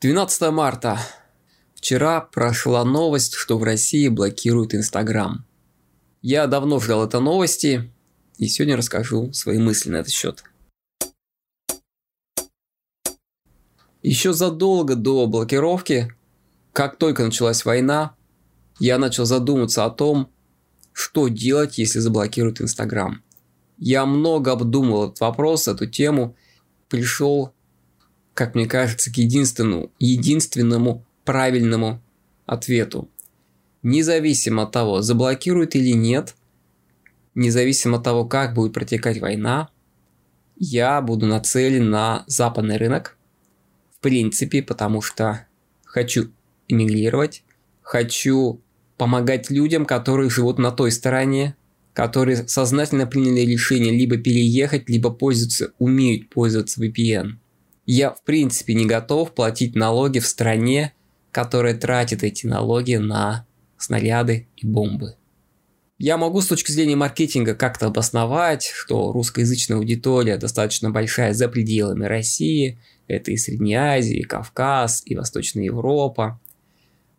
12 марта. Вчера прошла новость, что в России блокируют Инстаграм. Я давно ждал этой новости, и сегодня расскажу свои мысли на этот счет. Еще задолго до блокировки, как только началась война, я начал задуматься о том, что делать, если заблокируют Инстаграм. Я много обдумывал этот вопрос, эту тему, пришел, как мне кажется, к единственному правильному ответу. Независимо от того, заблокируют или нет, независимо от того, как будет протекать война, я буду нацелен на западный рынок, в принципе, потому что хочу эмигрировать, хочу помогать людям, которые живут на той стороне, которые сознательно приняли решение либо переехать, либо умеют пользоваться VPN. Я в принципе не готов платить налоги в стране, которая тратит эти налоги на снаряды и бомбы. Я могу с точки зрения маркетинга как-то обосновать, что русскоязычная аудитория достаточно большая за пределами России, это и Средняя Азия, и Кавказ, и Восточная Европа.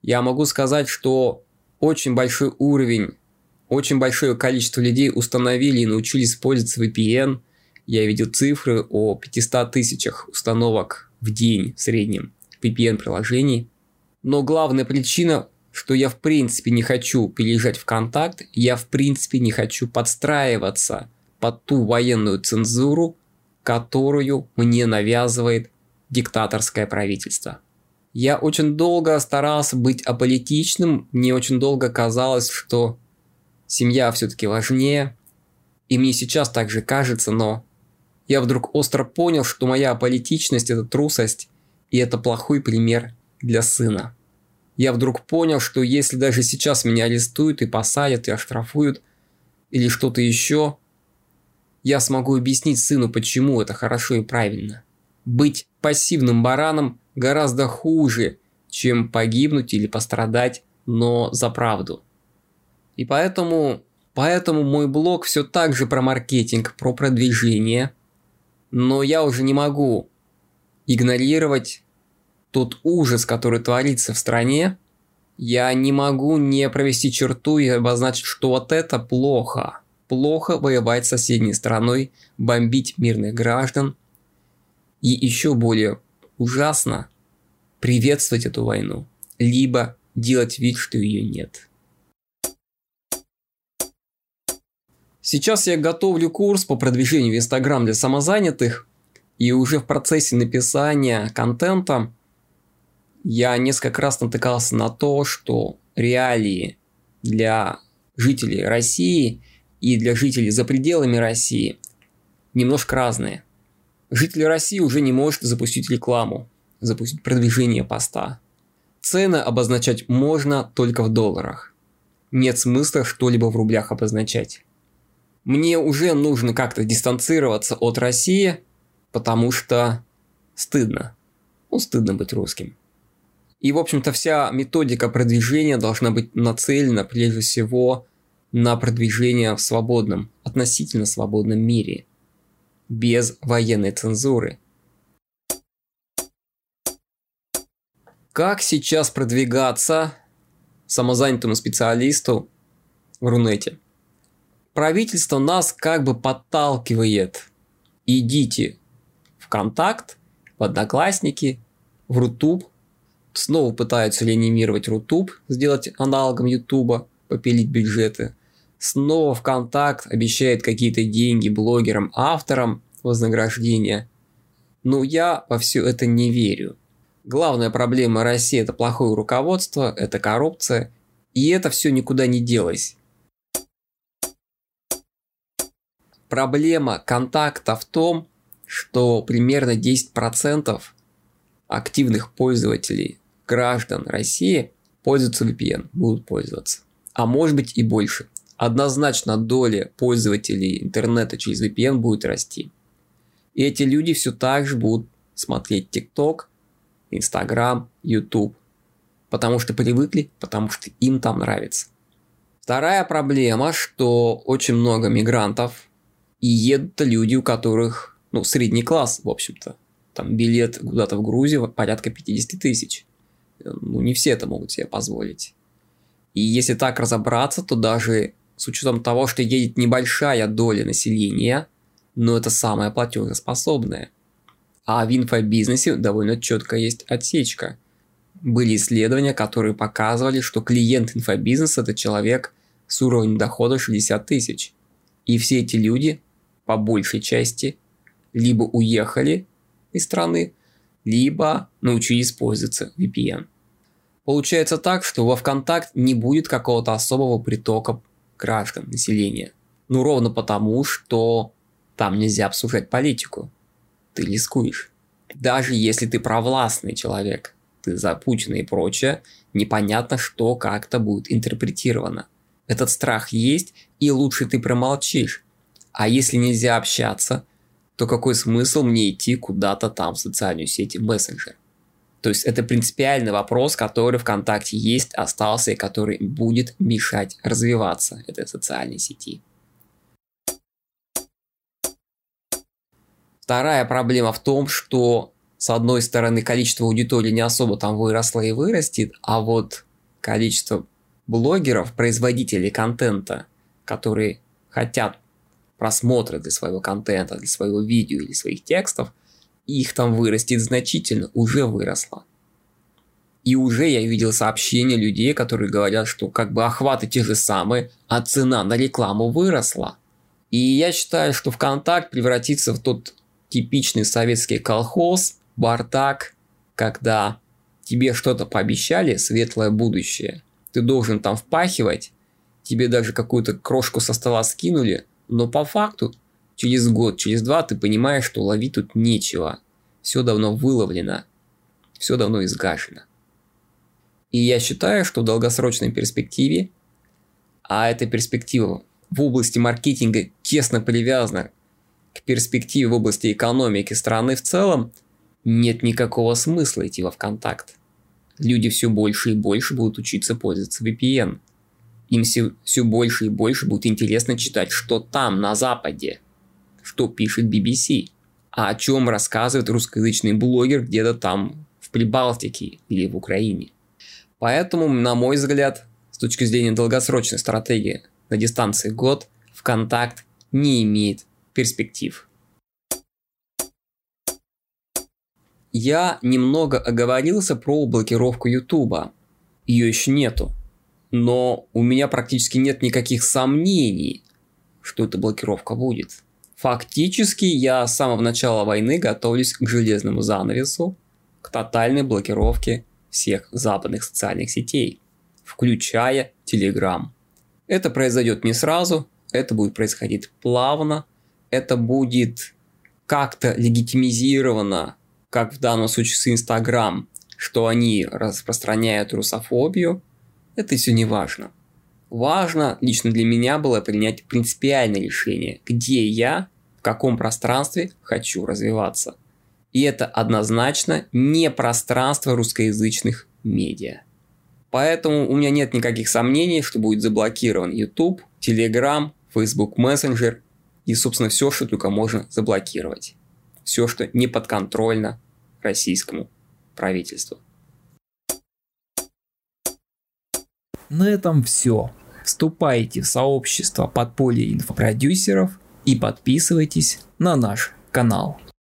Я могу сказать, что очень большой уровень, очень большое количество людей установили и научились пользоваться VPN. Я видел цифры о 500 тысячах установок в день в среднем VPN-приложений. Но главная причина, что я в принципе не хочу переезжать в контакт, я в принципе не хочу подстраиваться под ту военную цензуру, которую мне навязывает диктаторское правительство. Я очень долго старался быть аполитичным, мне очень долго казалось, что семья все-таки важнее, и мне сейчас так же кажется, но я вдруг остро понял, что моя аполитичность – это трусость, и это плохой пример для сына. Я вдруг понял, что если даже сейчас меня арестуют и посадят, и оштрафуют, или что-то еще, я смогу объяснить сыну, почему это хорошо и правильно. Быть пассивным бараном гораздо хуже, чем погибнуть или пострадать, но за правду. И поэтому мой блог все так же про маркетинг, про продвижение, но я уже не могу игнорировать тот ужас, который творится в стране. Я не могу не провести черту и обозначить, что вот это плохо. Плохо воевать с соседней страной, бомбить мирных граждан и еще более ужасно приветствовать эту войну, либо делать вид, что ее нет. Сейчас я готовлю курс по продвижению в Инстаграм для самозанятых, и уже в процессе написания контента я несколько раз натыкался на то, что реалии для жителей России и для жителей за пределами России немножко разные. Житель России уже не может запустить рекламу, запустить продвижение поста. Цены обозначать можно только в долларах. Нет смысла что-либо в рублях обозначать. Мне уже нужно как-то дистанцироваться от России, потому что стыдно. Ну, стыдно быть русским. И, в общем-то, вся методика продвижения должна быть нацелена, прежде всего, на продвижение в свободном, относительно свободном мире, без военной цензуры. Как сейчас продвигаться самозанятому специалисту в Рунете? Правительство нас как бы подталкивает. Идите в ВКонтакт, в Одноклассники, в Рутуб. Снова пытаются реанимировать Рутуб, сделать аналогом Ютуба, попилить бюджеты. Снова ВКонтакт обещает какие-то деньги блогерам, авторам, вознаграждения. Но я во все это не верю. Главная проблема России – это плохое руководство, это коррупция. И это все никуда не делось. Проблема контакта в том, что примерно 10% активных пользователей, граждан России, пользуются VPN, будут пользоваться. А может быть и больше. Однозначно доля пользователей интернета через VPN будет расти. И эти люди все так же будут смотреть TikTok, Instagram, YouTube. Потому что привыкли, потому что им там нравится. Вторая проблема, что очень много мигрантов, и едут люди, у которых, средний класс, в общем-то. там билет куда-то в Грузию порядка 50 тысяч. Ну, не все это могут себе позволить. И если так разобраться, то даже с учетом того, что едет небольшая доля населения, но это самое платежеспособное. А в инфобизнесе довольно четко есть отсечка. Были исследования, которые показывали, что клиент инфобизнеса – это человек с уровнем дохода 60 тысяч. И все эти люди, по большей части, либо уехали из страны, либо научились пользоваться VPN. Получается так, что во ВКонтакт не будет какого-то особого притока граждан, населения. Ну, ровно потому, что там нельзя обсуждать политику. Ты рискуешь. Даже если ты провластный человек, ты за Путина и прочее, непонятно, что как-то будет интерпретировано. Этот страх есть, и лучше ты промолчишь. А если нельзя общаться, то какой смысл мне идти куда-то там в социальную сеть и мессенджер? То есть это принципиальный вопрос, который ВКонтакте есть, остался и который будет мешать развиваться этой социальной сети. Вторая проблема в том, что с одной стороны количество аудитории не особо там выросло и вырастет, а вот количество блогеров, производителей контента, которые хотят просмотра для своего контента, для своего видео или своих текстов, их там вырастет значительно, уже выросло. И уже я видел сообщения людей, которые говорят, что как бы охваты те же самые, а цена на рекламу выросла. И я считаю, что ВКонтакт превратится в тот типичный советский колхоз, бардак, когда тебе что-то пообещали, светлое будущее, ты должен там впахивать, тебе даже какую-то крошку со стола скинули, но по факту через год, через два ты понимаешь, что ловить тут нечего. Все давно выловлено, все давно изгажено. И я считаю, что в долгосрочной перспективе, а эта перспектива в области маркетинга тесно привязана к перспективе в области экономики страны в целом, нет никакого смысла идти во ВКонтакт. Люди все больше и больше будут учиться пользоваться VPN. Им все больше и больше будет интересно читать, что там, на Западе, что пишет BBC, а о чем рассказывает русскоязычный блогер где-то там в Прибалтике или в Украине. Поэтому, на мой взгляд, с точки зрения долгосрочной стратегии на дистанции год, ВКонтакт не имеет перспектив. Я немного оговорился про блокировку Ютуба. Ее еще нету. Но у меня практически нет никаких сомнений, что эта блокировка будет. Фактически я с самого начала войны готовлюсь к железному занавесу, к тотальной блокировке всех западных социальных сетей, включая Telegram. Это произойдет не сразу, это будет происходить плавно, это будет как-то легитимизировано, как в данном случае с Instagram, что они распространяют русофобию. Это все не важно. Важно лично для меня было принять принципиальное решение, где я, в каком пространстве хочу развиваться. И это однозначно не пространство русскоязычных медиа. Поэтому у меня нет никаких сомнений, что будет заблокирован YouTube, Telegram, Facebook Messenger и, собственно, все, что только можно заблокировать. Все, что не подконтрольно российскому правительству. На этом все. Вступайте в сообщество подполья инфопродюсеров и подписывайтесь на наш канал.